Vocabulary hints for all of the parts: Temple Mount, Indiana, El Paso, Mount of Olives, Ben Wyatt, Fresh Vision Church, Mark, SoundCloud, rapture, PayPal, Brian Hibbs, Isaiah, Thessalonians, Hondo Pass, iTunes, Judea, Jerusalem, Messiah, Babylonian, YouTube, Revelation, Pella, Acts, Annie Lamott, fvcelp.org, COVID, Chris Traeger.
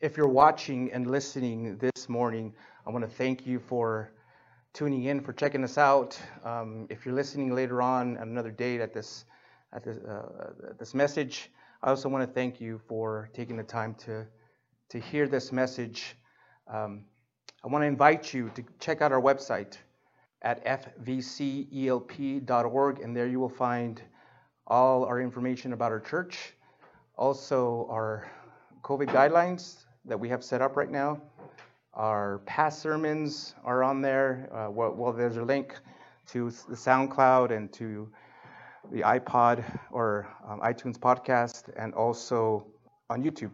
If you're watching and listening this morning, I want to thank you for tuning in, for checking us out. If you're listening later on another date at this message, I also want to thank you for taking the time to hear this message. I want to invite you to check out our website at fvcelp.org, and there you will find all our information about our church, also our COVID guidelines that we have set up right now. Our past sermons are on there. Well, there's a link to the SoundCloud and to the iPod or iTunes podcast, and also on YouTube.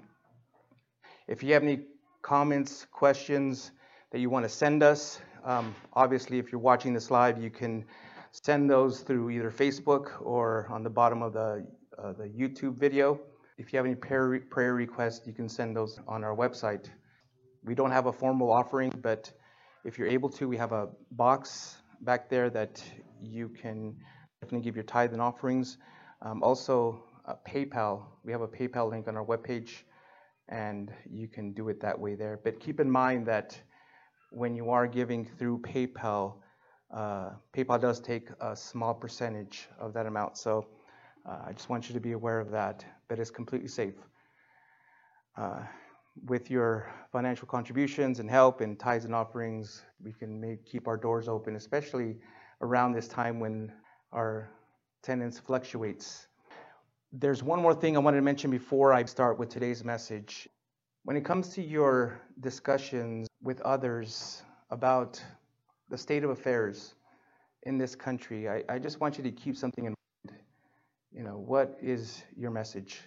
If you have any comments, questions that you want to send us, obviously, if you're watching this live, you can send those through either Facebook or on the bottom of the YouTube video. If you have any prayer requests, you can send those on our website. We don't have a formal offering, but if you're able to, we have a box back there that you can definitely give your tithe and offerings. Also, PayPal. We have a PayPal link on our webpage, and you can do it that way there. But keep in mind that when you are giving through PayPal, PayPal does take a small percentage of that amount. So I just want you to be aware of that. But it's completely safe. With your financial contributions and help and tithes and offerings, we can keep our doors open, especially around this time when our attendance fluctuates. There's one more thing I wanted to mention before I start with today's message. When it comes to your discussions with others about the state of affairs in this country, I just want you to keep something in mind. You know, what is your message?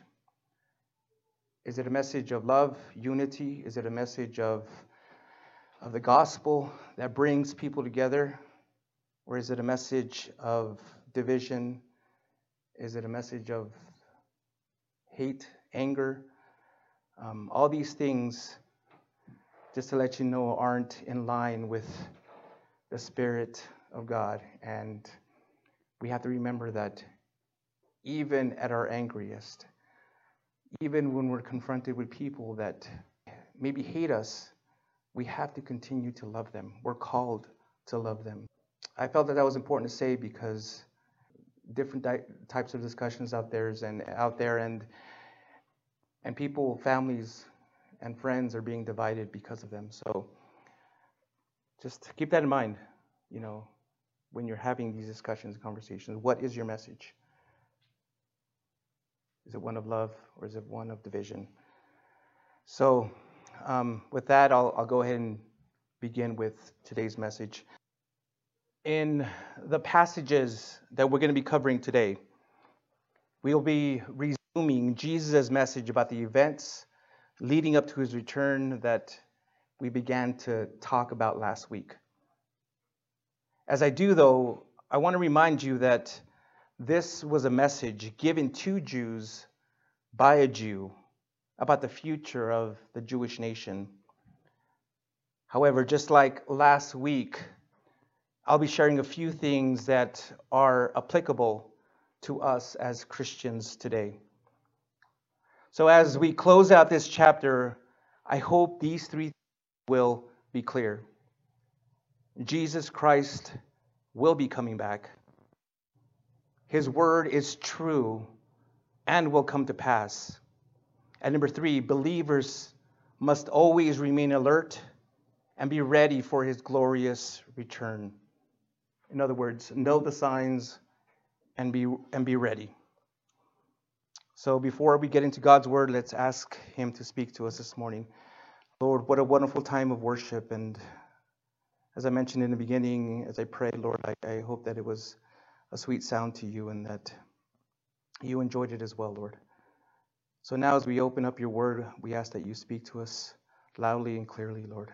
Is it a message of love, unity? Is it a message of the gospel that brings people together? Or is it a message of division? Is it a message of hate, anger? All these things, just to let you know, aren't in line with the Spirit of God. And we have to remember that even at our angriest, even when we're confronted with people that maybe hate us, we have to continue to love them. We're called to love them. I felt that was important to say because different types of discussions out there, and people, families, and friends are being divided because of them. So just keep that in mind, you know, when you're having these discussions and conversations. What is your message? Is it one of love, or is it one of division? So with that, I'll go ahead and begin with today's message. In the passages that we're going to be covering today, we'll be resuming Jesus' message about the events leading up to his return that we began to talk about last week. As I do, though, I want to remind you that this was a message given to Jews by a Jew about the future of the Jewish nation. However, just like last week, I'll be sharing a few things that are applicable to us as Christians today. So as we close out this chapter, I hope these three things will be clear. Jesus Christ will be coming back. His word is true and will come to pass. And number three, believers must always remain alert and be ready for his glorious return. In other words, know the signs and be ready. So before we get into God's word, let's ask him to speak to us this morning. Lord, what a wonderful time of worship. And as I mentioned in the beginning, as I prayed, Lord, I hope that it was a sweet sound to you and that you enjoyed it as well, Lord. So now as we open up your word, we ask that you speak to us loudly and clearly, Lord.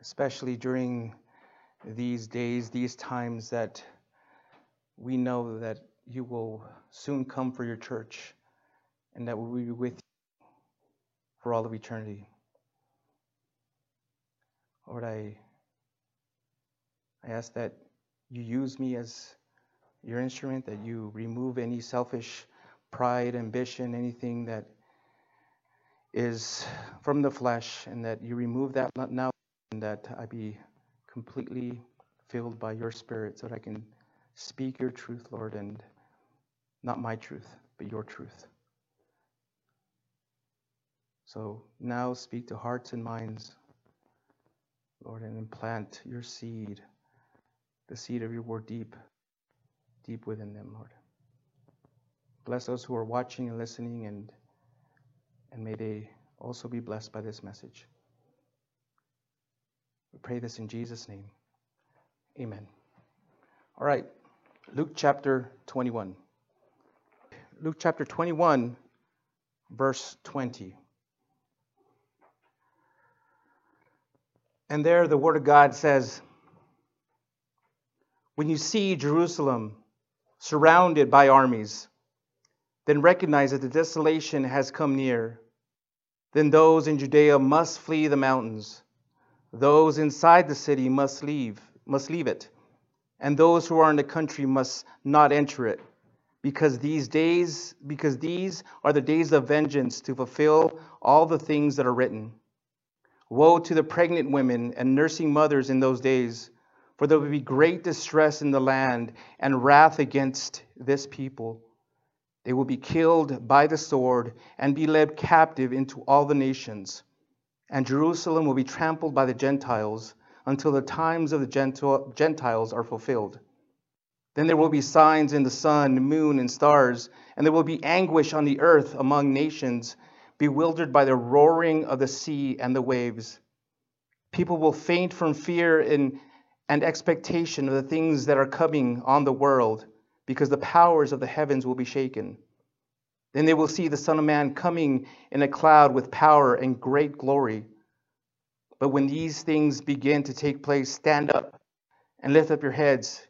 Especially during these days, these times that we know that you will soon come for your church and that we will be with you for all of eternity. Lord, I ask that you use me as your instrument, that you remove any selfish pride, ambition, anything that is from the flesh, and that you remove that now, and that I be completely filled by your Spirit so that I can speak your truth, Lord, and not my truth, but your truth. So now speak to hearts and minds, Lord, and implant your seed, the seed of your word deep, deep within them, Lord. Bless those who are watching and listening, and may they also be blessed by this message. We pray this in Jesus' name. Amen. All right, Luke chapter 21. Luke chapter 21, verse 20. And there the Word of God says, "When you see Jerusalem surrounded by armies, then recognize that the desolation has come near. Then those in Judea must flee the mountains. Those inside the city must leave it. And those who are in the country must not enter it, because these are the days of vengeance, to fulfill all the things that are written. Woe to the pregnant women and nursing mothers in those days, for there will be great distress in the land and wrath against this people. They will be killed by the sword and be led captive into all the nations. And Jerusalem will be trampled by the Gentiles until the times of the Gentiles are fulfilled. Then there will be signs in the sun, moon, and stars, and there will be anguish on the earth among nations, bewildered by the roaring of the sea and the waves. People will faint from fear and expectation of the things that are coming on the world, because the powers of the heavens will be shaken. Then they will see the Son of Man coming in a cloud with power and great glory. But when these things begin to take place, stand up and lift up your heads,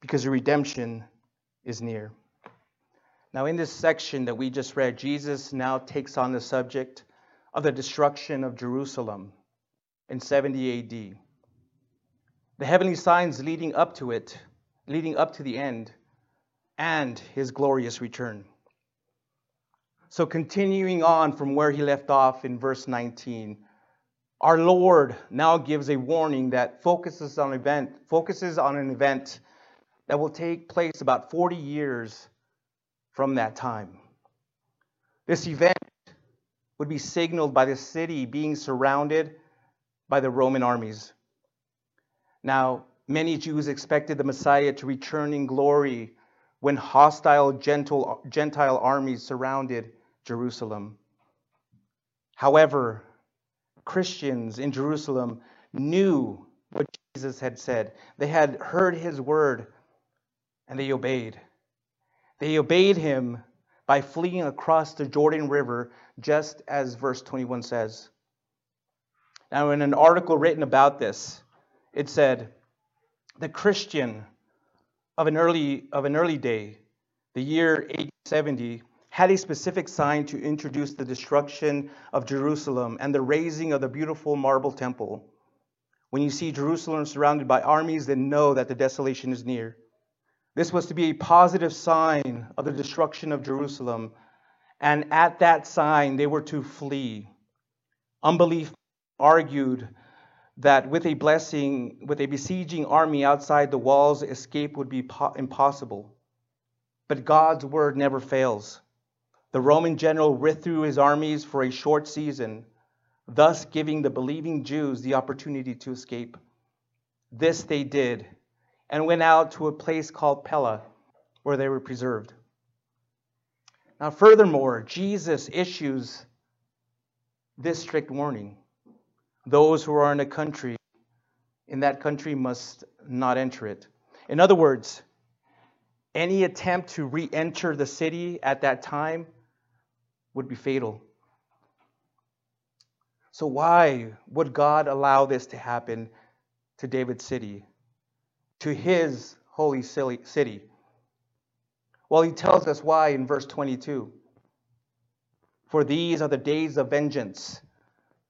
because your redemption is near." Now, in this section that we just read, Jesus now takes on the subject of the destruction of Jerusalem in 70 AD. The heavenly signs leading up to it, leading up to the end, and his glorious return. So continuing on from where he left off in verse 19, our Lord now gives a warning that focuses on an event that will take place about 40 years from that time. This event would be signaled by the city being surrounded by the Roman armies. Now, many Jews expected the Messiah to return in glory when hostile Gentile armies surrounded Jerusalem. However, Christians in Jerusalem knew what Jesus had said. They had heard his word, and they obeyed. They obeyed him by fleeing across the Jordan River, just as verse 21 says. Now, in an article written about this, it said, "The Christian of an early day, the year 70, had a specific sign to introduce the destruction of Jerusalem and the raising of the beautiful marble temple. When you see Jerusalem surrounded by armies, then know that the desolation is near." This was to be a positive sign of the destruction of Jerusalem, and at that sign they were to flee. Unbelief argued that with a besieging army outside the walls, escape would be impossible. But God's word never fails. The Roman general withdrew his armies for a short season, thus giving the believing Jews the opportunity to escape. This they did, and went out to a place called Pella, where they were preserved. Now, furthermore, Jesus issues this strict warning. Those who are in that country must not enter it. In other words, any attempt to re-enter the city at that time would be fatal. So why would God allow this to happen to David's city, to his holy city? Well, he tells us why in verse 22. "For these are the days of vengeance,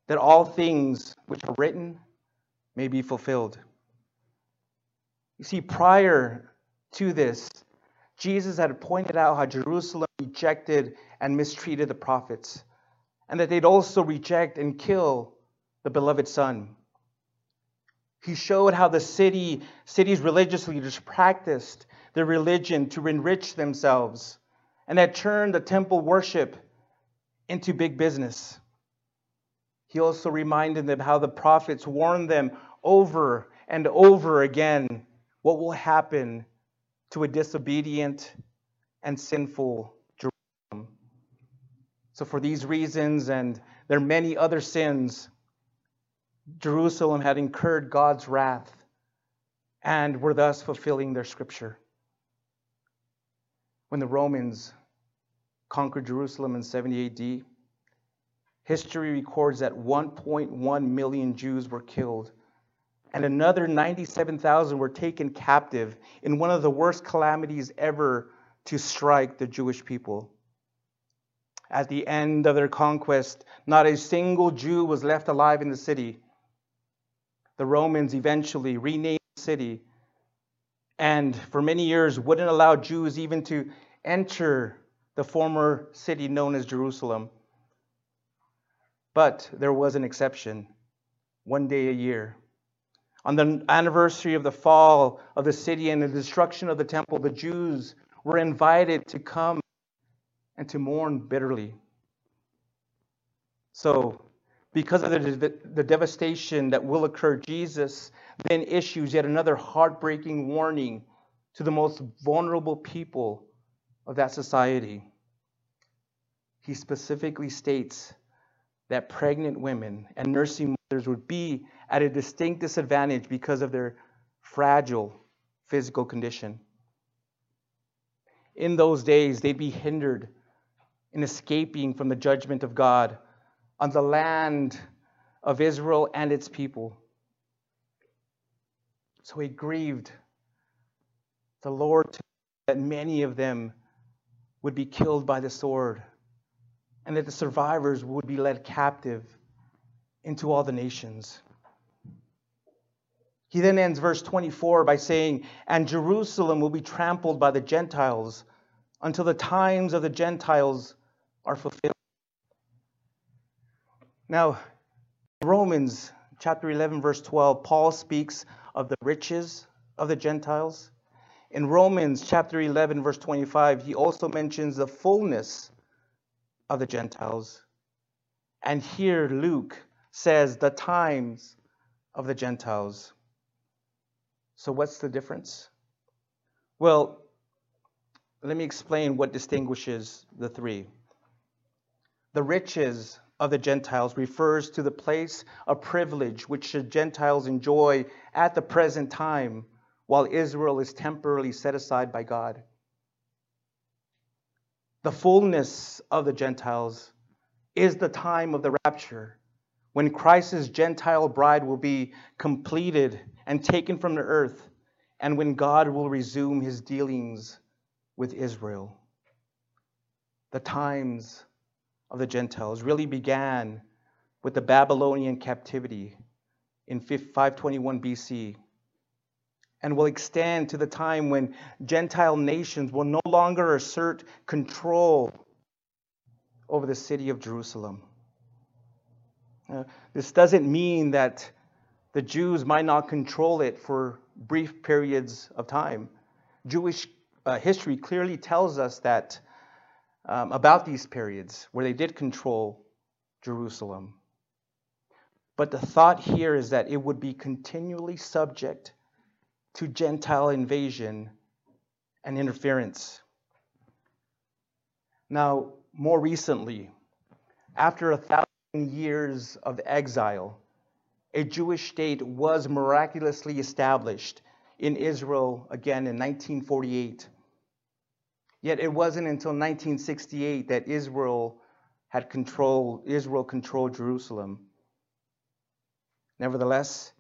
that all things which are written may be fulfilled." You see, prior to this, Jesus had pointed out how Jerusalem rejected and mistreated the prophets, and that they'd also reject and kill the beloved Son. He showed how the city's religious leaders practiced their religion to enrich themselves, and that turned the temple worship into big business. He also reminded them how the prophets warned them over and over again what will happen to a disobedient and sinful Jerusalem. So for these reasons and their many other sins, Jerusalem had incurred God's wrath and were thus fulfilling their scripture. When the Romans conquered Jerusalem in 70 AD, history records that 1.1 million Jews were killed and another 97,000 were taken captive in one of the worst calamities ever to strike the Jewish people. At the end of their conquest, not a single Jew was left alive in the city. The Romans eventually renamed the city and for many years wouldn't allow Jews even to enter the former city known as Jerusalem. But there was an exception, one day a year. On the anniversary of the fall of the city and the destruction of the temple, the Jews were invited to come and to mourn bitterly. So, because of the devastation that will occur, Jesus then issues yet another heartbreaking warning to the most vulnerable people of that society. He specifically states that pregnant women and nursing mothers would be at a distinct disadvantage because of their fragile physical condition. In those days, they'd be hindered in escaping from the judgment of God on the land of Israel and its people. So he grieved the Lord that many of them would be killed by the sword, and that the survivors would be led captive into all the nations. He then ends verse 24 by saying, "And Jerusalem will be trampled by the Gentiles until the times of the Gentiles are fulfilled." Now, in Romans chapter 11, verse 12, Paul speaks of the riches of the Gentiles. In Romans chapter 11, verse 25, he also mentions the fullness of the Gentiles. And here Luke says the times of the Gentiles. So what's the difference? Well, let me explain what distinguishes the three. The riches of the Gentiles refers to the place of privilege which the Gentiles enjoy at the present time while Israel is temporarily set aside by God. The fullness of the Gentiles is the time of the rapture, when Christ's Gentile bride will be completed and taken from the earth, and when God will resume his dealings with Israel. The times of the Gentiles really began with the Babylonian captivity in 521 BC, and will extend to the time when Gentile nations will no longer assert control over the city of Jerusalem. This doesn't mean that the Jews might not control it for brief periods of time. Jewish history clearly tells us that about these periods where they did control Jerusalem. But the thought here is that it would be continually subject to Gentile invasion and interference. Now, more recently, after 1,000 years of exile, a Jewish state was miraculously established in Israel again in 1948. Yet it wasn't until 1968 that Israel controlled Jerusalem. Nevertheless,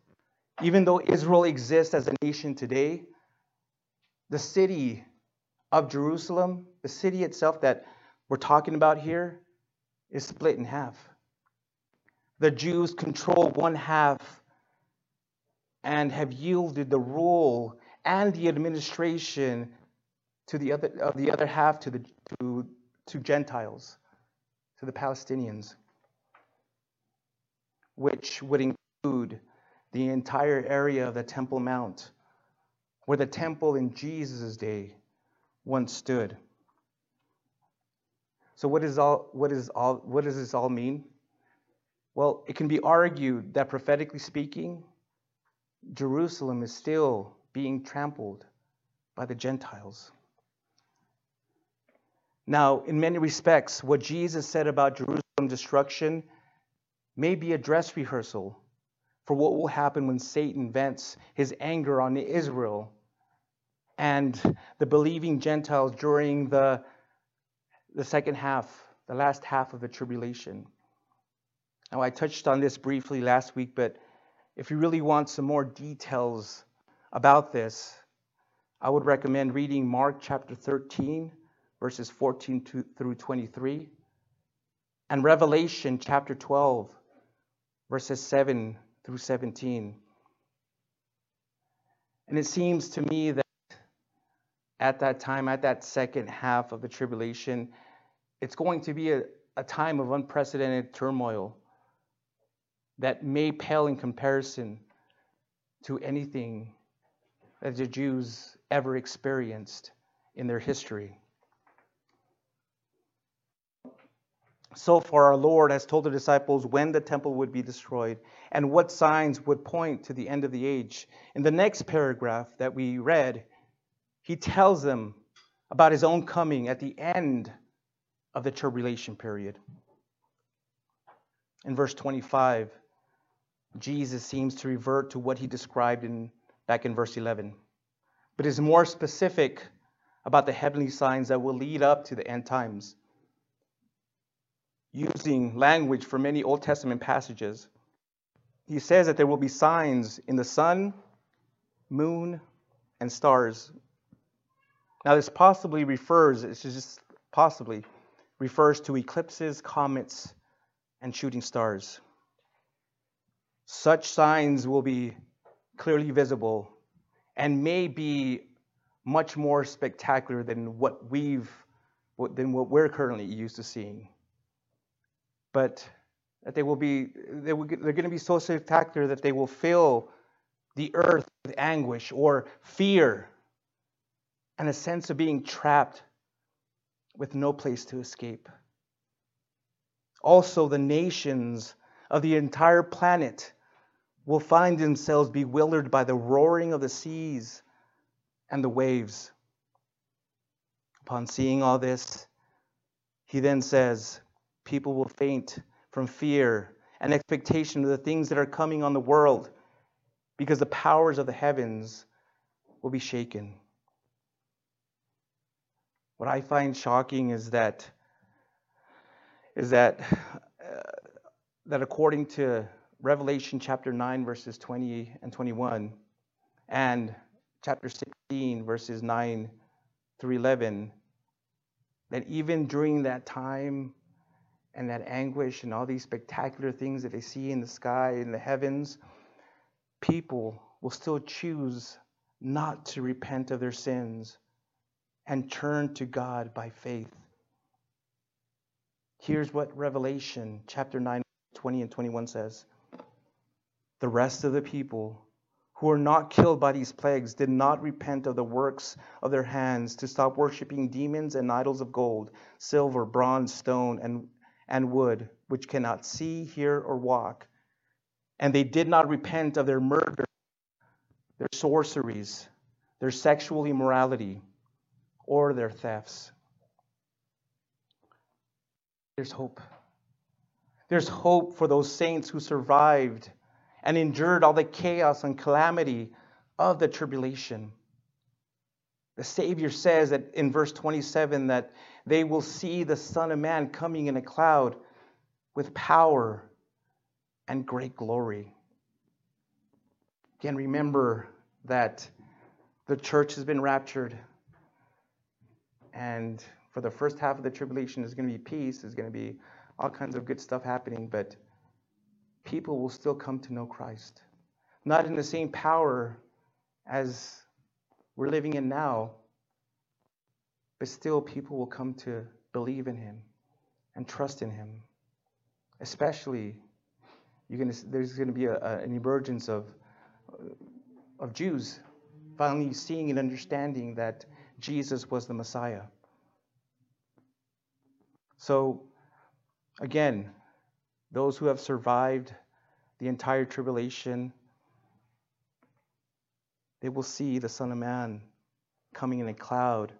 even though Israel exists as a nation today, the city of Jerusalem, the city itself that we're talking about here, is split in half. The Jews control one half and have yielded the rule and the administration to the other half to Gentiles, to the Palestinians, which would include the entire area of the Temple Mount, where the temple in Jesus' day once stood. So what does this all mean? Well, it can be argued that prophetically speaking, Jerusalem is still being trampled by the Gentiles. Now, in many respects, what Jesus said about Jerusalem destruction may be a dress rehearsal for what will happen when Satan vents his anger on Israel and the believing Gentiles during the second half, the last half of the tribulation. Now, I touched on this briefly last week, but if you really want some more details about this, I would recommend reading Mark chapter 13, verses 14 through 23, and Revelation chapter 12, verses 7 through 17. And it seems to me that at that time, at that second half of the tribulation, it's going to be a time of unprecedented turmoil that may pale in comparison to anything that the Jews ever experienced in their history. So far, our Lord has told the disciples when the temple would be destroyed and what signs would point to the end of the age. In the next paragraph that we read, he tells them about his own coming at the end of the tribulation period. In verse 25, Jesus seems to revert to what he described back in verse 11, but is more specific about the heavenly signs that will lead up to the end times, using language from many Old Testament passages. He says that there will be signs in the sun, moon, and stars. Now, this possibly refers to eclipses, comets, and shooting stars. Such signs will be clearly visible and may be much more spectacular than what we're currently used to seeing. But that they're going to be so spectacular that they will fill the earth with anguish or fear and a sense of being trapped with no place to escape. Also, the nations of the entire planet will find themselves bewildered by the roaring of the seas and the waves. Upon seeing all this, he then says, people will faint from fear and expectation of the things that are coming on the world, because the powers of the heavens will be shaken. What I find shocking is that according to Revelation chapter 9, verses 20 and 21, and chapter 16, verses 9 through 11, that even during that time and that anguish and all these spectacular things that they see in the sky, in the heavens, people will still choose not to repent of their sins and turn to God by faith. Here's what Revelation chapter 9, 20 and 21 says. The rest of the people who were not killed by these plagues did not repent of the works of their hands to stop worshiping demons and idols of gold, silver, bronze, stone, and wood, which cannot see, hear, or walk. And they did not repent of their murder, their sorceries, their sexual immorality, or their thefts. There's hope. There's hope for those saints who survived and endured all the chaos and calamity of the tribulation. The Savior says that in verse 27 that they will see the Son of Man coming in a cloud with power and great glory. Again, remember that the church has been raptured, and for the first half of the tribulation there's going to be peace, there's going to be all kinds of good stuff happening, but people will still come to know Christ. Not in the same power as we're living in now, but still people will come to believe in him and trust in him. Especially, there's going to be an emergence of Jews finally seeing and understanding that Jesus was the Messiah. So, again, those who have survived the entire tribulation, they will see the Son of Man coming in a cloud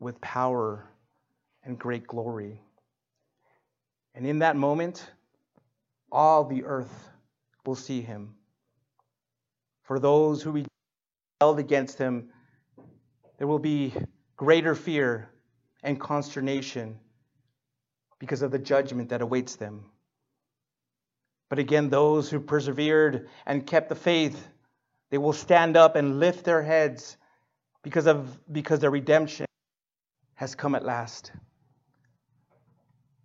with power and great glory. And in that moment, all the earth will see him. For those who rebelled against him, there will be greater fear and consternation because of the judgment that awaits them. But again, those who persevered and kept the faith, they will stand up and lift their heads because their redemption has come at last.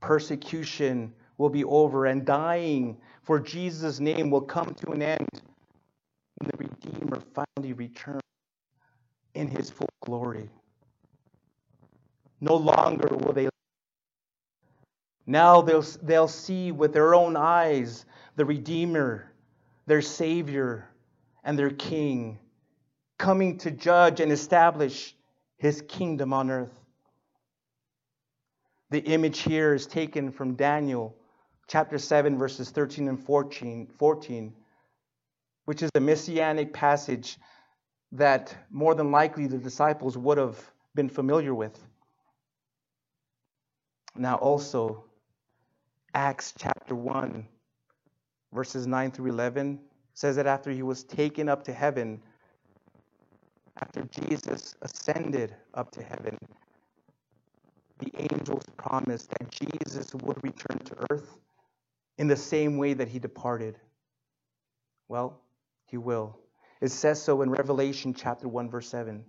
Persecution will be over, and dying for Jesus' name will come to an end when the Redeemer finally returns in his full glory. No longer will they. Now they'll see with their own eyes the Redeemer, their Savior, and their King, coming to judge and establish his kingdom on earth. The image here is taken from Daniel chapter 7, verses 13 and 14, which is a messianic passage that more than likely the disciples would have been familiar with. Now also, Acts chapter 1, verses 9 through 11, says that after he was taken up to heaven, after Jesus ascended up to heaven, the angels promised that Jesus would return to earth in the same way that he departed. Well, he will. It says so in Revelation chapter 1, verse 7.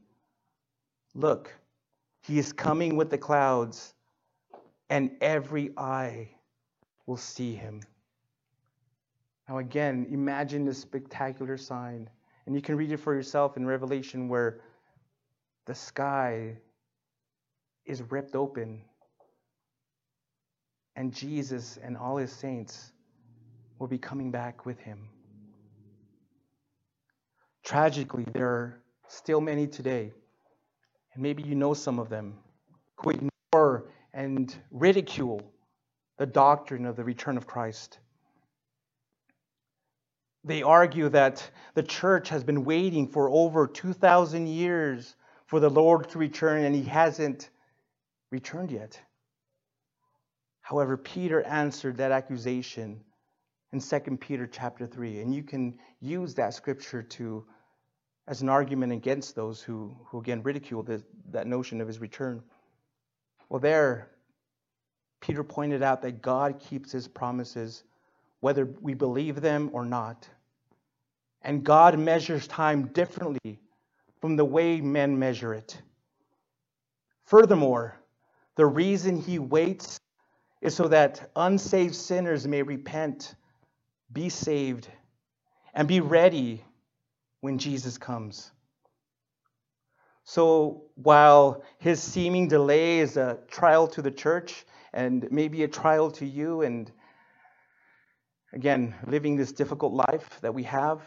Look, he is coming with the clouds, and every eye will see him. Now again, imagine this spectacular sign. And you can read it for yourself in Revelation, where the sky is ripped open, and Jesus and all his saints will be coming back with him. Tragically, there are still many today, and maybe you know some of them, who ignore and ridicule the doctrine of the return of Christ. They argue that the church has been waiting for over 2,000 years for the Lord to return, and he hasn't returned yet. However, Peter answered that accusation in 2 Peter chapter 3, and you can use that scripture as an argument against those who again ridicule that notion of his return. Well, there, Peter pointed out that God keeps his promises whether we believe them or not. And God measures time differently from the way men measure it. Furthermore, the reason he waits is so that unsaved sinners may repent, be saved, and be ready when Jesus comes. So while his seeming delay is a trial to the church and maybe a trial to you, and again, living this difficult life that we have,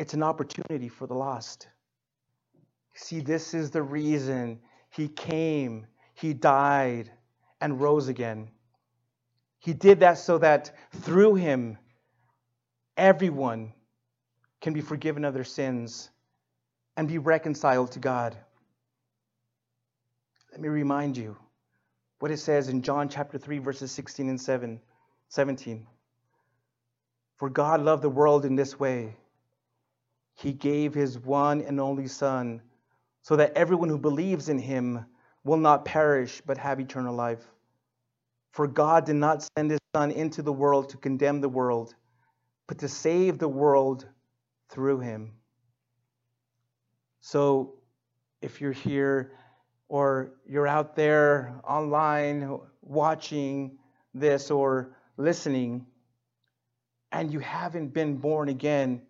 it's an opportunity for the lost. See, this is the reason he came, he died, and rose again. He did that so that through him, everyone can be forgiven of their sins and be reconciled to God. Let me remind you what it says in John chapter 3, verses 16 and 17. For God loved the world in this way. He gave his one and only Son, so that everyone who believes in him will not perish but have eternal life. For God did not send his Son into the world to condemn the world, but to save the world through him. So if you're here or you're out there online watching this or listening, and you haven't been born again,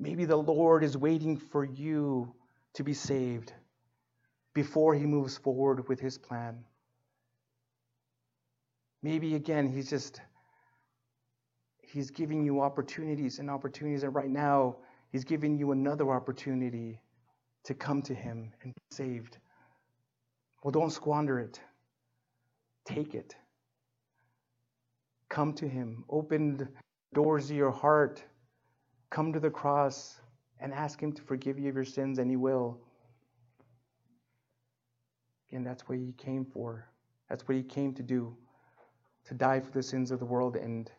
maybe the Lord is waiting for you to be saved, before he moves forward with his plan. Maybe again, he's giving you opportunities and opportunities, and right now he's giving you another opportunity to come to him and be saved. Well, don't squander it. Take it. Come to him. Open the doors of your heart. Come to the cross and ask him to forgive you of your sins, and he will. Again, that's what he came for. That's what he came to do, to die for the sins of the world, and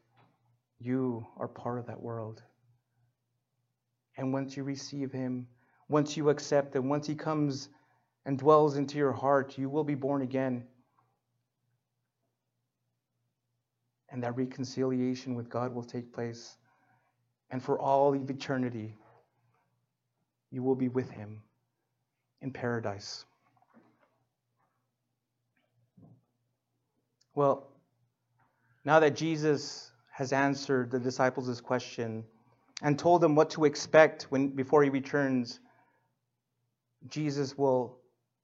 you are part of that world. And once you receive him, once you accept him, once he comes and dwells into your heart, you will be born again. And that reconciliation with God will take place. And for all of eternity, you will be with him in paradise. Well, now that Jesus has answered the disciples' question and told them what to expect before he returns, Jesus will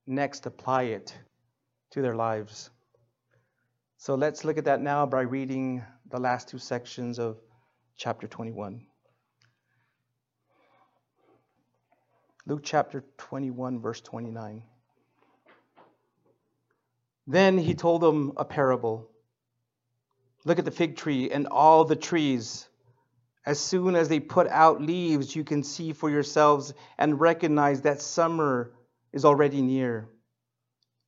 next apply it to their lives. So let's look at that now by reading the last two sections of chapter 21. Luke chapter 21, verse 29. Then he told them a parable. Look at the fig tree and all the trees. As soon as they put out leaves, you can see for yourselves and recognize that summer is already near.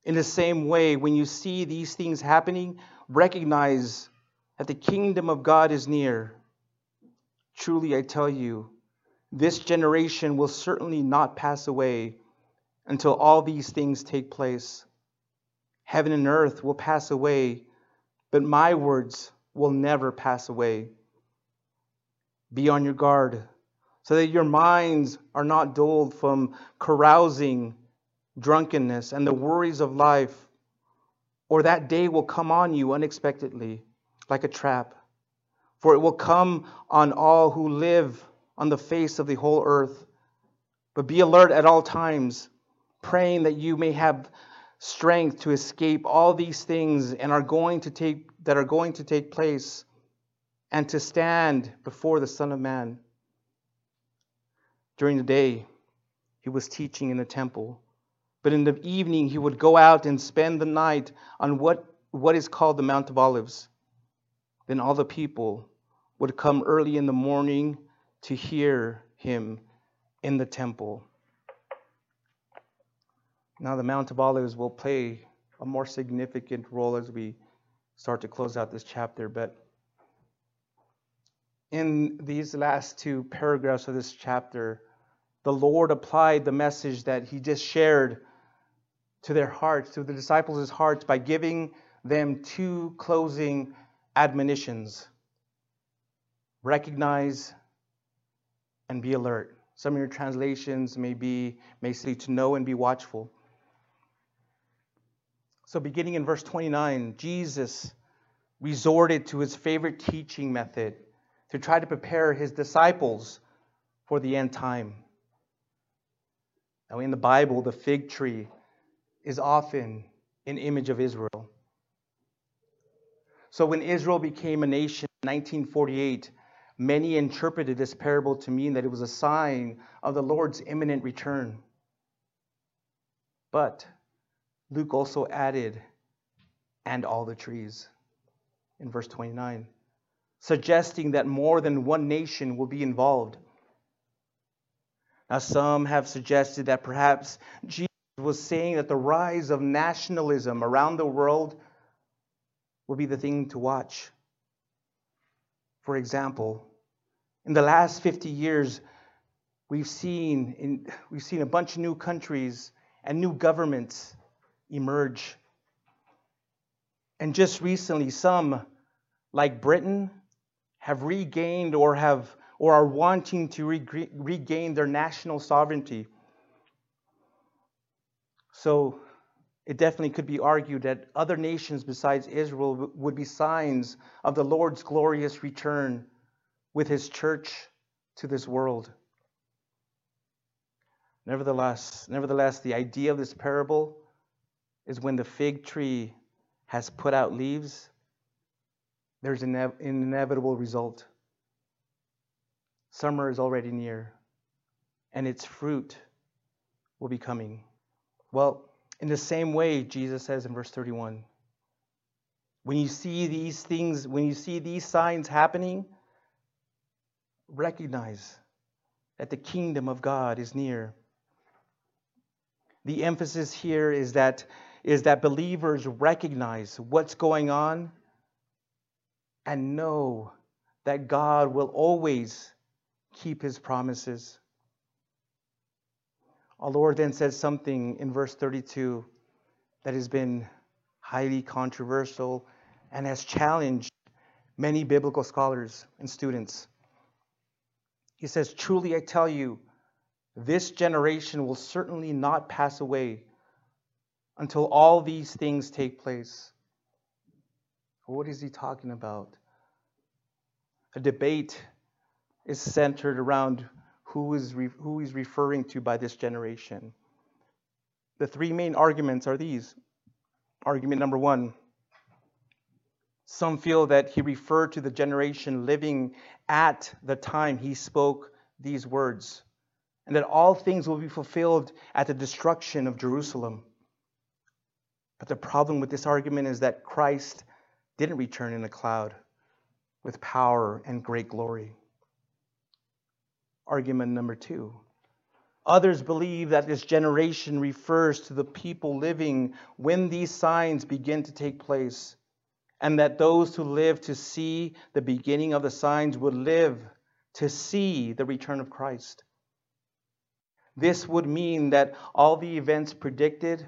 In the same way, when you see these things happening, recognize that the kingdom of God is near. Truly, I tell you, this generation will certainly not pass away until all these things take place. Heaven and earth will pass away, but my words will never pass away. Be on your guard, so that your minds are not dulled from carousing, drunkenness, and the worries of life, or that day will come on you unexpectedly, like a trap. For it will come on all who live on the face of the whole earth. But be alert at all times, praying that you may have strength to escape all these things that are going to take place, and to stand before the Son of Man. During the day, he was teaching in the temple, but in the evening he would go out and spend the night on what is called the Mount of Olives. Then all the people would come early in the morning to hear him in the temple. Now the Mount of Olives will play a more significant role as we start to close out this chapter. But in these last two paragraphs of this chapter, the Lord applied the message that he just shared to their hearts, to the disciples' hearts, by giving them two closing admonitions. Recognize and be alert. Some of your translations may say to know and be watchful. So beginning in verse 29, Jesus resorted to his favorite teaching method to try to prepare his disciples for the end time. Now in the Bible, the fig tree is often an image of Israel. So when Israel became a nation in 1948, many interpreted this parable to mean that it was a sign of the Lord's imminent return. But Luke also added, and all the trees, in verse 29, suggesting that more than one nation will be involved. Now, some have suggested that perhaps Jesus was saying that the rise of nationalism around the world will be the thing to watch. For example, in the last 50 years, we've seen a bunch of new countries and new governments emerge. And just recently, some, like Britain, have regained or are wanting to regain their national sovereignty. So it definitely could be argued that other nations besides Israel would be signs of the Lord's glorious return with his church to this world. Nevertheless, the idea of this parable is when the fig tree has put out leaves, there's an inevitable result. Summer is already near, and its fruit will be coming. Well, in the same way, Jesus says in verse 31, when you see these things, when you see these signs happening, recognize that the kingdom of God is near. The emphasis here is that believers recognize what's going on and know that God will always keep his promises. Our Lord then says something in verse 32 that has been highly controversial and has challenged many biblical scholars and students. He says, "Truly I tell you, this generation will certainly not pass away until all these things take place." What is he talking about? A debate is centered around who is referring to by this generation. The three main arguments are these. Argument number one, some feel that he referred to the generation living at the time he spoke these words, and that all things will be fulfilled at the destruction of Jerusalem. But the problem with this argument is that Christ didn't return in a cloud with power and great glory. Argument number two. Others believe that this generation refers to the people living when these signs begin to take place, and that those who live to see the beginning of the signs would live to see the return of Christ. This would mean that all the events predicted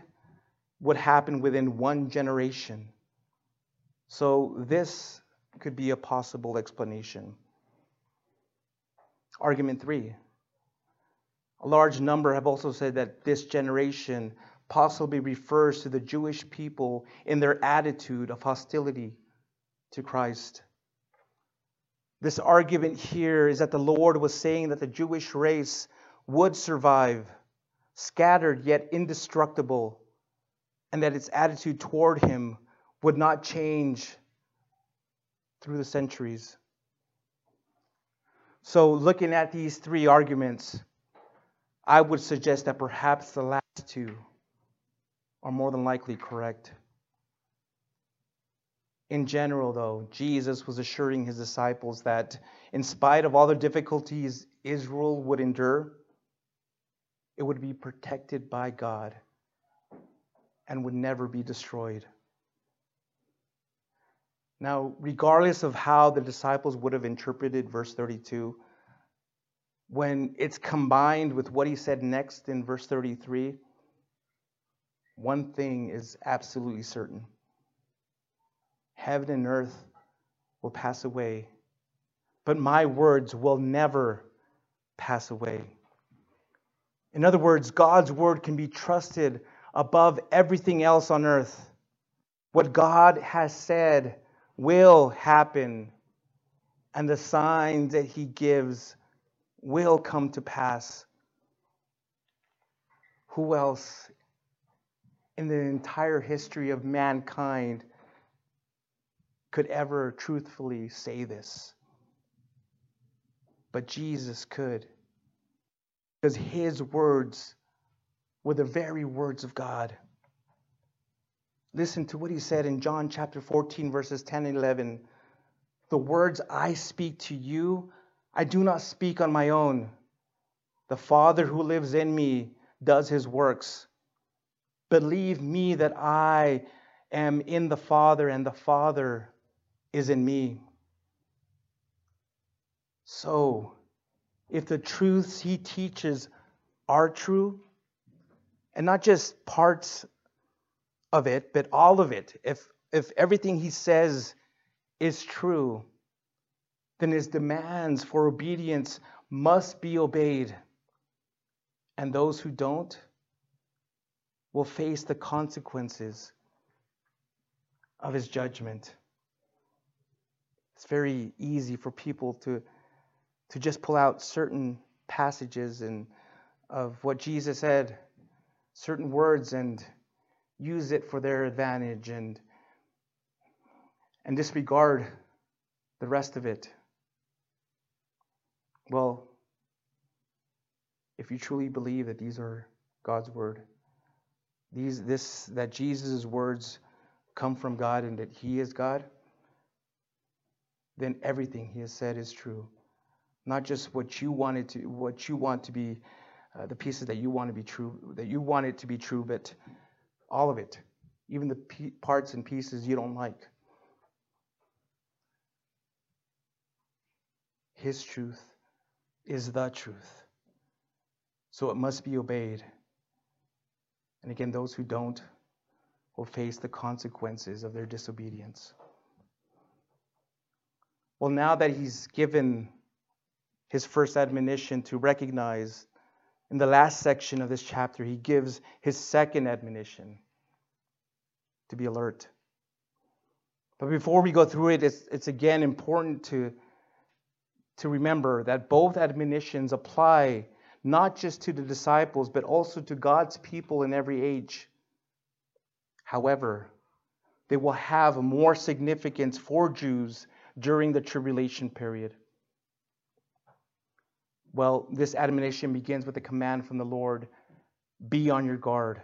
would happen within one generation. So this could be a possible explanation. Argument three. A large number have also said that this generation possibly refers to the Jewish people in their attitude of hostility to Christ. This argument here is that the Lord was saying that the Jewish race would survive, scattered yet indestructible, and that its attitude toward him would not change through the centuries. So looking at these three arguments, I would suggest that perhaps the last two are more than likely correct. In general, though, Jesus was assuring his disciples that in spite of all the difficulties Israel would endure, it would be protected by God and would never be destroyed. Now, regardless of how the disciples would have interpreted verse 32, when it's combined with what he said next in verse 33, one thing is absolutely certain. Heaven and earth will pass away, but my words will never pass away. In other words, God's word can be trusted above everything else on earth. What God has said will happen, and the signs that he gives will come to pass. Who else in the entire history of mankind could ever truthfully say this? But Jesus could, because his words were the very words of God. Listen to what he said in John chapter 14, verses 10 and 11. "The words I speak to you, I do not speak on my own. The Father who lives in me does his works. Believe me that I am in the Father and the Father is in me." So, if the truths he teaches are true, and not just parts of it, but all of it, if everything he says is true, then his demands for obedience must be obeyed. And those who don't will face the consequences of his judgment. It's very easy for people to just pull out certain passages and of what Jesus said, certain words, and use it for their advantage and disregard the rest of it. Well, if you truly believe that these are God's word, that Jesus' words come from God and that He is God, then everything He has said is true. Not just the pieces that you want it to be true, but all of it, even the parts and pieces you don't like. His truth is the truth. So it must be obeyed. And again, those who don't will face the consequences of their disobedience. Well, now that he's given his first admonition to recognize, in the last section of this chapter, he gives his second admonition to be alert. But before we go through it, it's again important to remember that both admonitions apply not just to the disciples, but also to God's people in every age. However, they will have more significance for Jews during the tribulation period. Well, this admonition begins with a command from the Lord, be on your guard.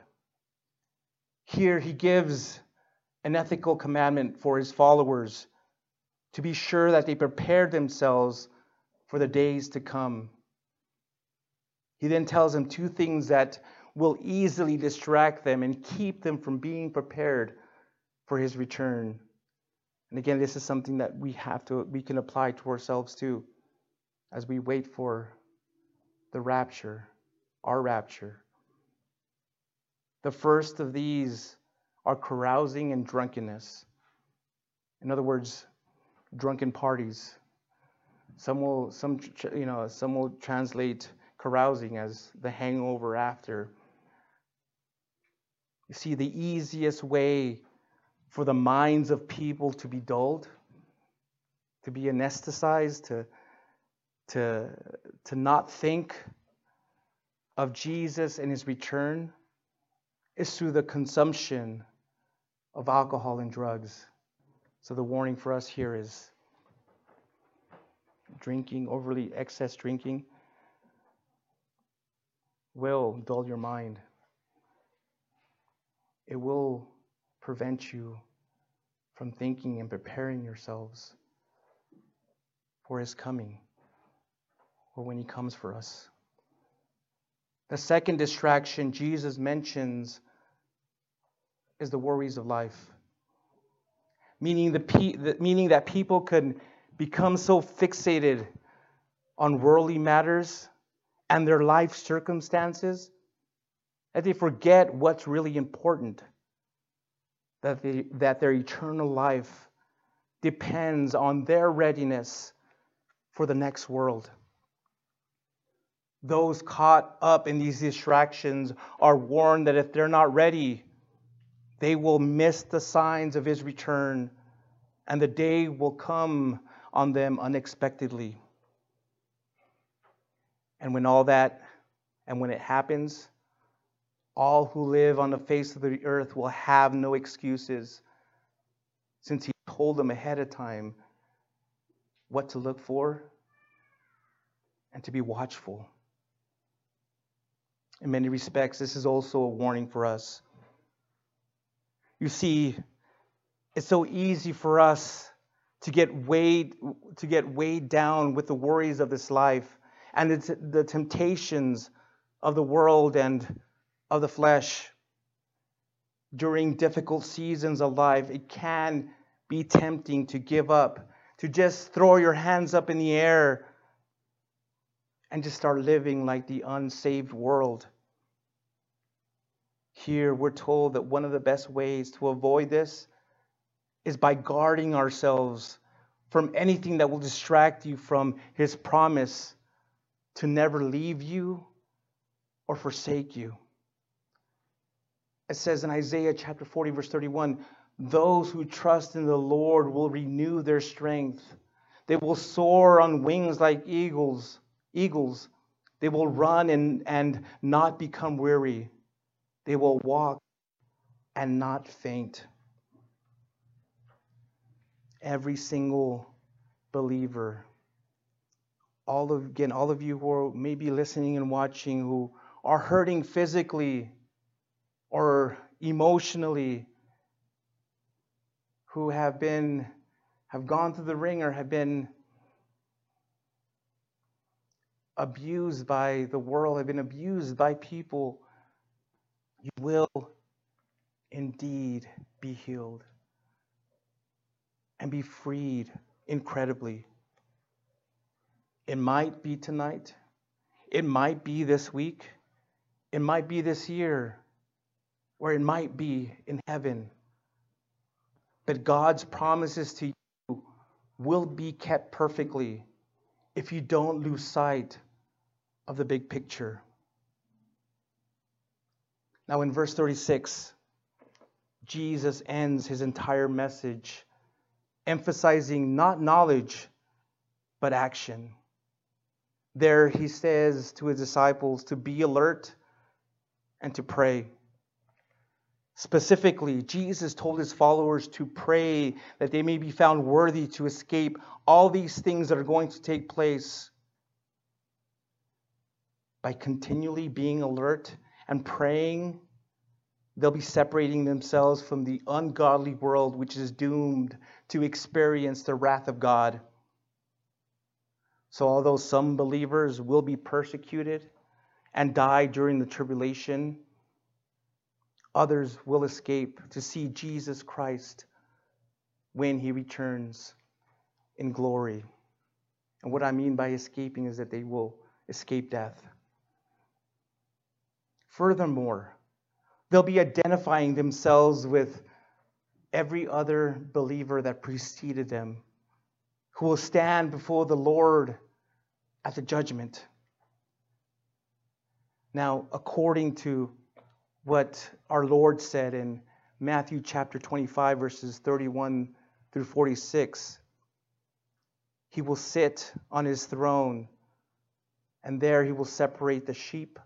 Here he gives an ethical commandment for his followers to be sure that they prepare themselves for the days to come. He then tells them two things that will easily distract them and keep them from being prepared for his return. And again, this is something that we can apply to ourselves too, as we wait for the rapture, our rapture. The first of these are carousing and drunkenness. In other words, drunken parties. Some will translate carousing as the hangover after. You see, the easiest way for the minds of people to be dulled, to be anesthetized, to not think of Jesus and his return is through the consumption of alcohol and drugs. So the warning for us here is excess drinking will dull your mind. It will prevent you from thinking and preparing yourselves for his coming, or when he comes for us. The second distraction Jesus mentions is the worries of life, meaning that people could become so fixated on worldly matters and their life circumstances that they forget what's really important, that their eternal life depends on their readiness for the next world. Those caught up in these distractions are warned that if they're not ready, they will miss the signs of his return, and the day will come on them unexpectedly. And when it happens, all who live on the face of the earth will have no excuses, since he told them ahead of time what to look for and to be watchful. In many respects, this is also a warning for us. You see, it's so easy for us to get weighed down with the worries of this life and the temptations of the world and of the flesh. During difficult seasons of life, it can be tempting to give up, to just throw your hands up in the air and just start living like the unsaved world. Here we're told that one of the best ways to avoid this is by guarding ourselves from anything that will distract you from his promise to never leave you or forsake you. It says in Isaiah chapter 40, verse 31, those who trust in the Lord will renew their strength. They will soar on wings like eagles. They will run and not become weary. They will walk and not faint. Every single believer, all of you who are maybe listening and watching, who are hurting physically or emotionally, who have gone through the ringer, have been abused by the world, have been abused by people, you will indeed be healed and be freed incredibly. It might be tonight. It might be this week. It might be this year. Or it might be in heaven. But God's promises to you will be kept perfectly if you don't lose sight of the big picture. Now in verse 36, Jesus ends his entire message emphasizing not knowledge, but action. There he says to his disciples to be alert and to pray. Specifically, Jesus told his followers to pray that they may be found worthy to escape all these things that are going to take place. By continually being alert and praying, they'll be separating themselves from the ungodly world, which is doomed to experience the wrath of God. So although some believers will be persecuted and die during the tribulation, others will escape to see Jesus Christ when he returns in glory. And what I mean by escaping is that they will escape death. Furthermore, they'll be identifying themselves with every other believer that preceded them, who will stand before the Lord at the judgment. Now, according to what our Lord said in Matthew chapter 25, verses 31 through 46. He will sit on his throne, and there he will separate the sheep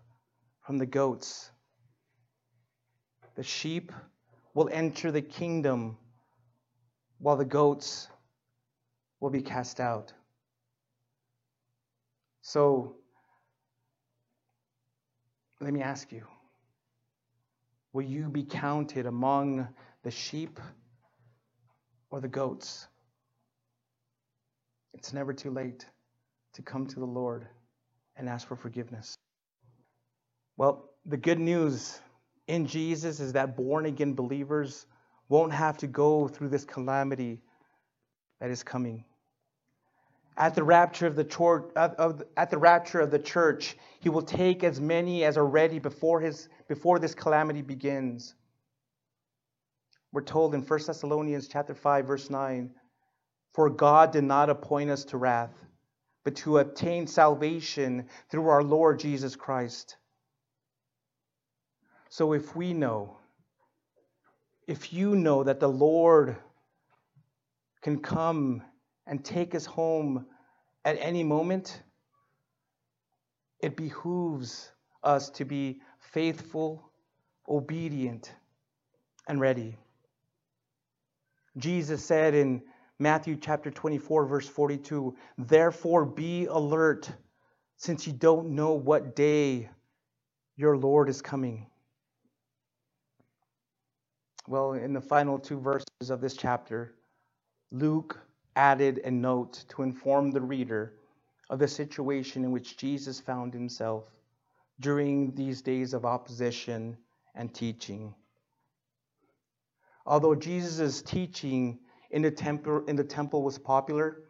from the goats. The sheep will enter the kingdom, while the goats will be cast out. So, let me ask you, will you be counted among the sheep or the goats? It's never too late to come to the Lord and ask for forgiveness. Well, the good news in Jesus is that born-again believers won't have to go through this calamity that is coming. At the rapture of the church, he will take as many as are ready before this calamity begins. We're told in 1 Thessalonians chapter 5, verse 9, "For God did not appoint us to wrath, but to obtain salvation through our Lord Jesus Christ." So if you know that the Lord can come and take us home at any moment, it behooves us to be faithful, obedient, and ready. Jesus said in Matthew chapter 24, verse 42, "Therefore be alert, since you don't know what day your Lord is coming." Well, in the final two verses of this chapter, Luke added a note to inform the reader of the situation in which Jesus found himself during these days of opposition and teaching. Although Jesus' teaching in the temple was popular,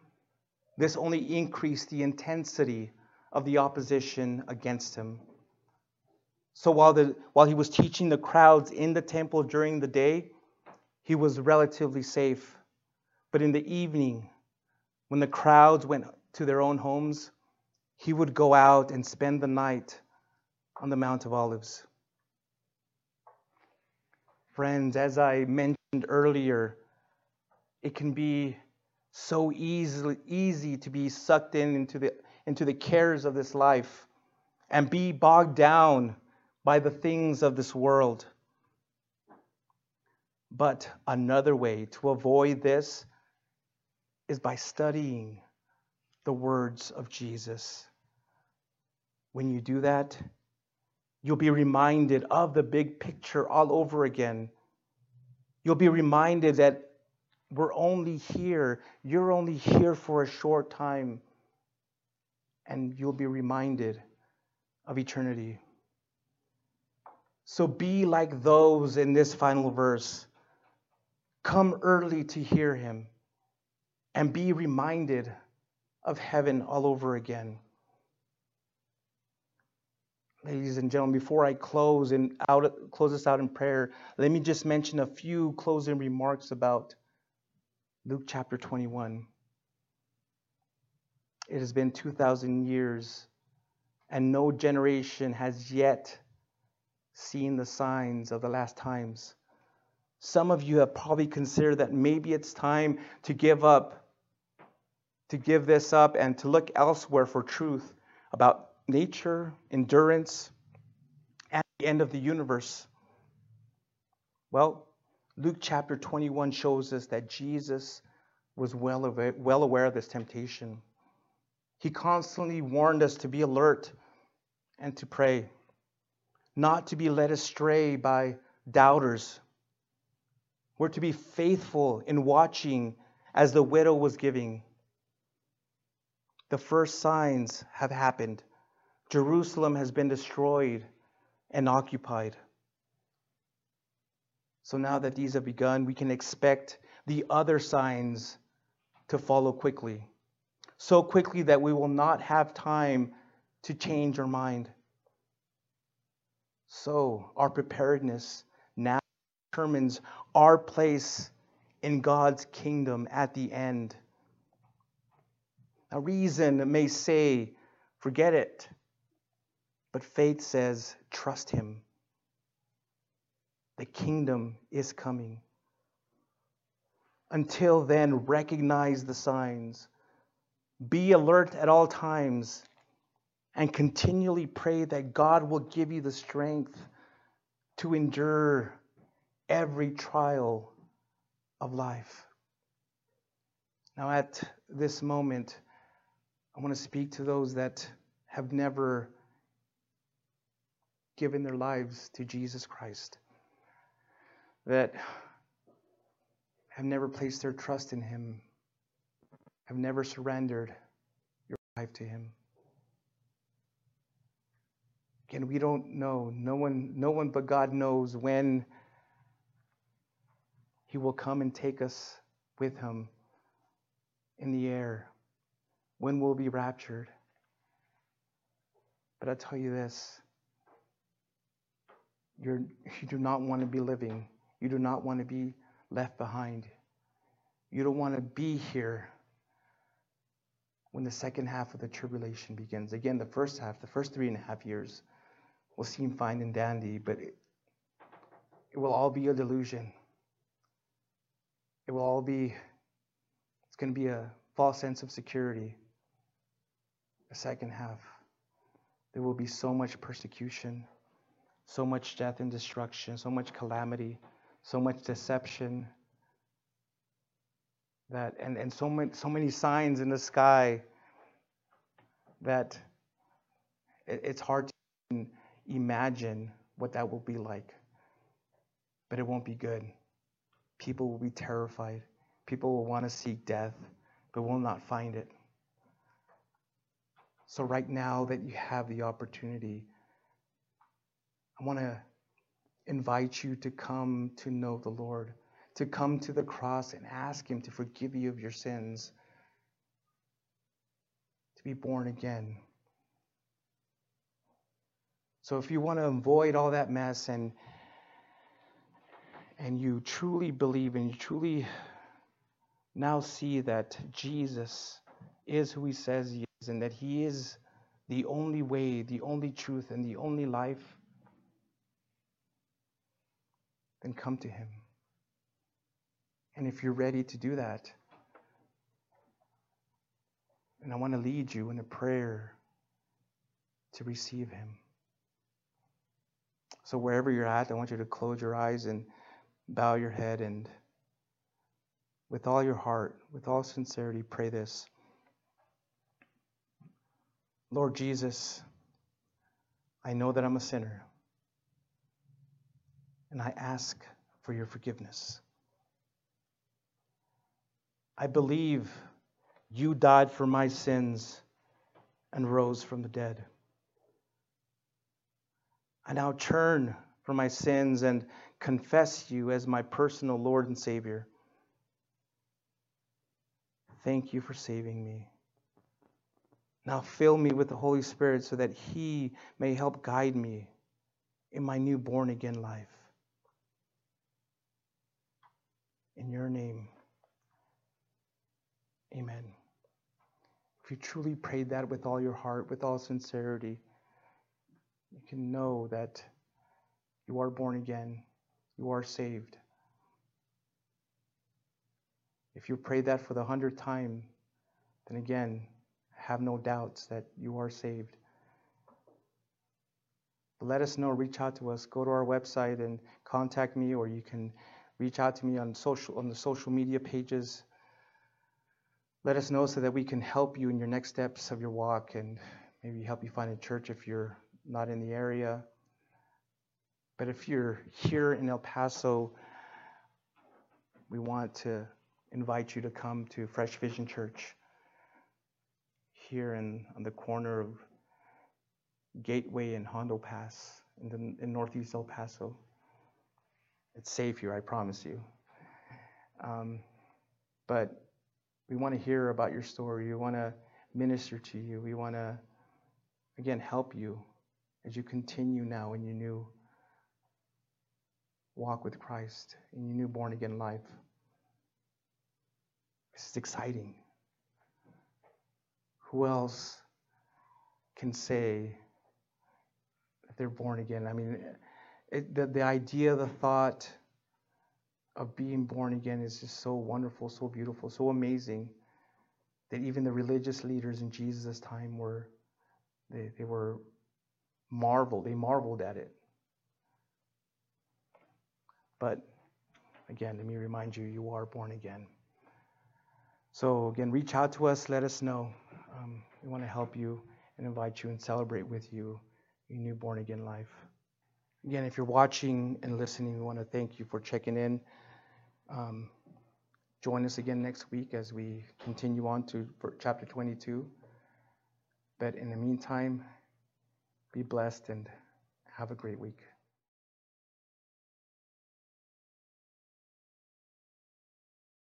this only increased the intensity of the opposition against him. So while he was teaching the crowds in the temple during the day, he was relatively safe. But in the evening, when the crowds went to their own homes, he would go out and spend the night on the Mount of Olives. Friends, as I mentioned earlier, it can be so easy to be sucked into the cares of this life and be bogged down by the things of this world. But another way to avoid this is by studying the words of Jesus. When you do that, you'll be reminded of the big picture all over again. You'll be reminded that we're only here. You're only here for a short time. And you'll be reminded of eternity. So be like those in this final verse. Come early to hear him and be reminded of heaven all over again. Ladies and gentlemen, before I close this out in prayer, let me just mention a few closing remarks about Luke chapter 21. It has been 2,000 years, and no generation has yet seen the signs of the last times. Some of you have probably considered that maybe it's time to give this up, and to look elsewhere for truth about nature, endurance, and the end of the universe. Well, Luke chapter 21 shows us that Jesus was well aware of this temptation. He constantly warned us to be alert and to pray, not to be led astray by doubters. We're to be faithful in watching as the widow was giving. The first signs have happened. Jerusalem has been destroyed and occupied. So now that these have begun, we can expect the other signs to follow quickly. So quickly that we will not have time to change our mind. So our preparedness now determines our place in God's kingdom at the end. A reason may say, forget it. But faith says, trust him. The kingdom is coming. Until then, recognize the signs. Be alert at all times and continually pray that God will give you the strength to endure every trial of life. Now, at this moment, I want to speak to those that have never given their lives to Jesus Christ, that have never placed their trust in him, have never surrendered your life to him. Again, we don't know. No one but God knows when he will come and take us with him in the air, when we'll be raptured. But I tell you this, you do not want to be living. You do not want to be left behind. You don't want to be here when the second half of the tribulation begins. Again, the first half, the first 3.5 years will seem fine and dandy, but it will all be a delusion. It's going to be a false sense of security. The second half, there will be so much persecution, so much death and destruction, so much calamity, so much deception, that and so many signs in the sky that it's hard to even imagine what that will be like. But it won't be good. People will be terrified. People will want to seek death, but will not find it. So right now that you have the opportunity, I want to invite you to come to know the Lord, to come to the cross and ask him to forgive you of your sins, to be born again. So if you want to avoid all that mess and you truly believe and you truly now see that Jesus is who he says he is and that he is the only way, the only truth, and the only life, then come to him. And if you're ready to do that, and I want to lead you in a prayer to receive him. So wherever you're at, I want you to close your eyes and bow your head, and with all your heart, with all sincerity, pray this. Lord Jesus, I know that I'm a sinner, and I ask for your forgiveness. I believe you died for my sins and rose from the dead. I now turn from my sins and confess you as my personal Lord and Savior. Thank you for saving me. Now fill me with the Holy Spirit so that he may help guide me in my new born again life. In your name. Amen. If you truly prayed that with all your heart, with all sincerity, you can know that you are born again. You are saved. If you prayed that for the 100th time, then again, have no doubts that you are saved. But let us know. Reach out to us. Go to our website and contact me, or you can reach out to me on the social media pages. Let us know so that we can help you in your next steps of your walk, and maybe help you find a church if you're not in the area. But if you're here in El Paso, we want to invite you to come to Fresh Vision Church here on the corner of Gateway and Hondo Pass in northeast El Paso. It's safe here, I promise you. But we want to hear about your story. We want to minister to you. We want to, again, help you as you continue now in your new walk with Christ, in your new born-again life. This is exciting. Who else can say that they're born again? I mean, the idea, the thought of being born again is just so wonderful, so beautiful, so amazing that even the religious leaders in Jesus' time marveled at it. But again, let me remind you, you are born again. So again, reach out to us, let us know. We want to help you and invite you and celebrate with you your new born again life. Again, if you're watching and listening, we want to thank you for checking in. Join us again next week as we continue on to chapter 22. But in the meantime, be blessed and have a great week.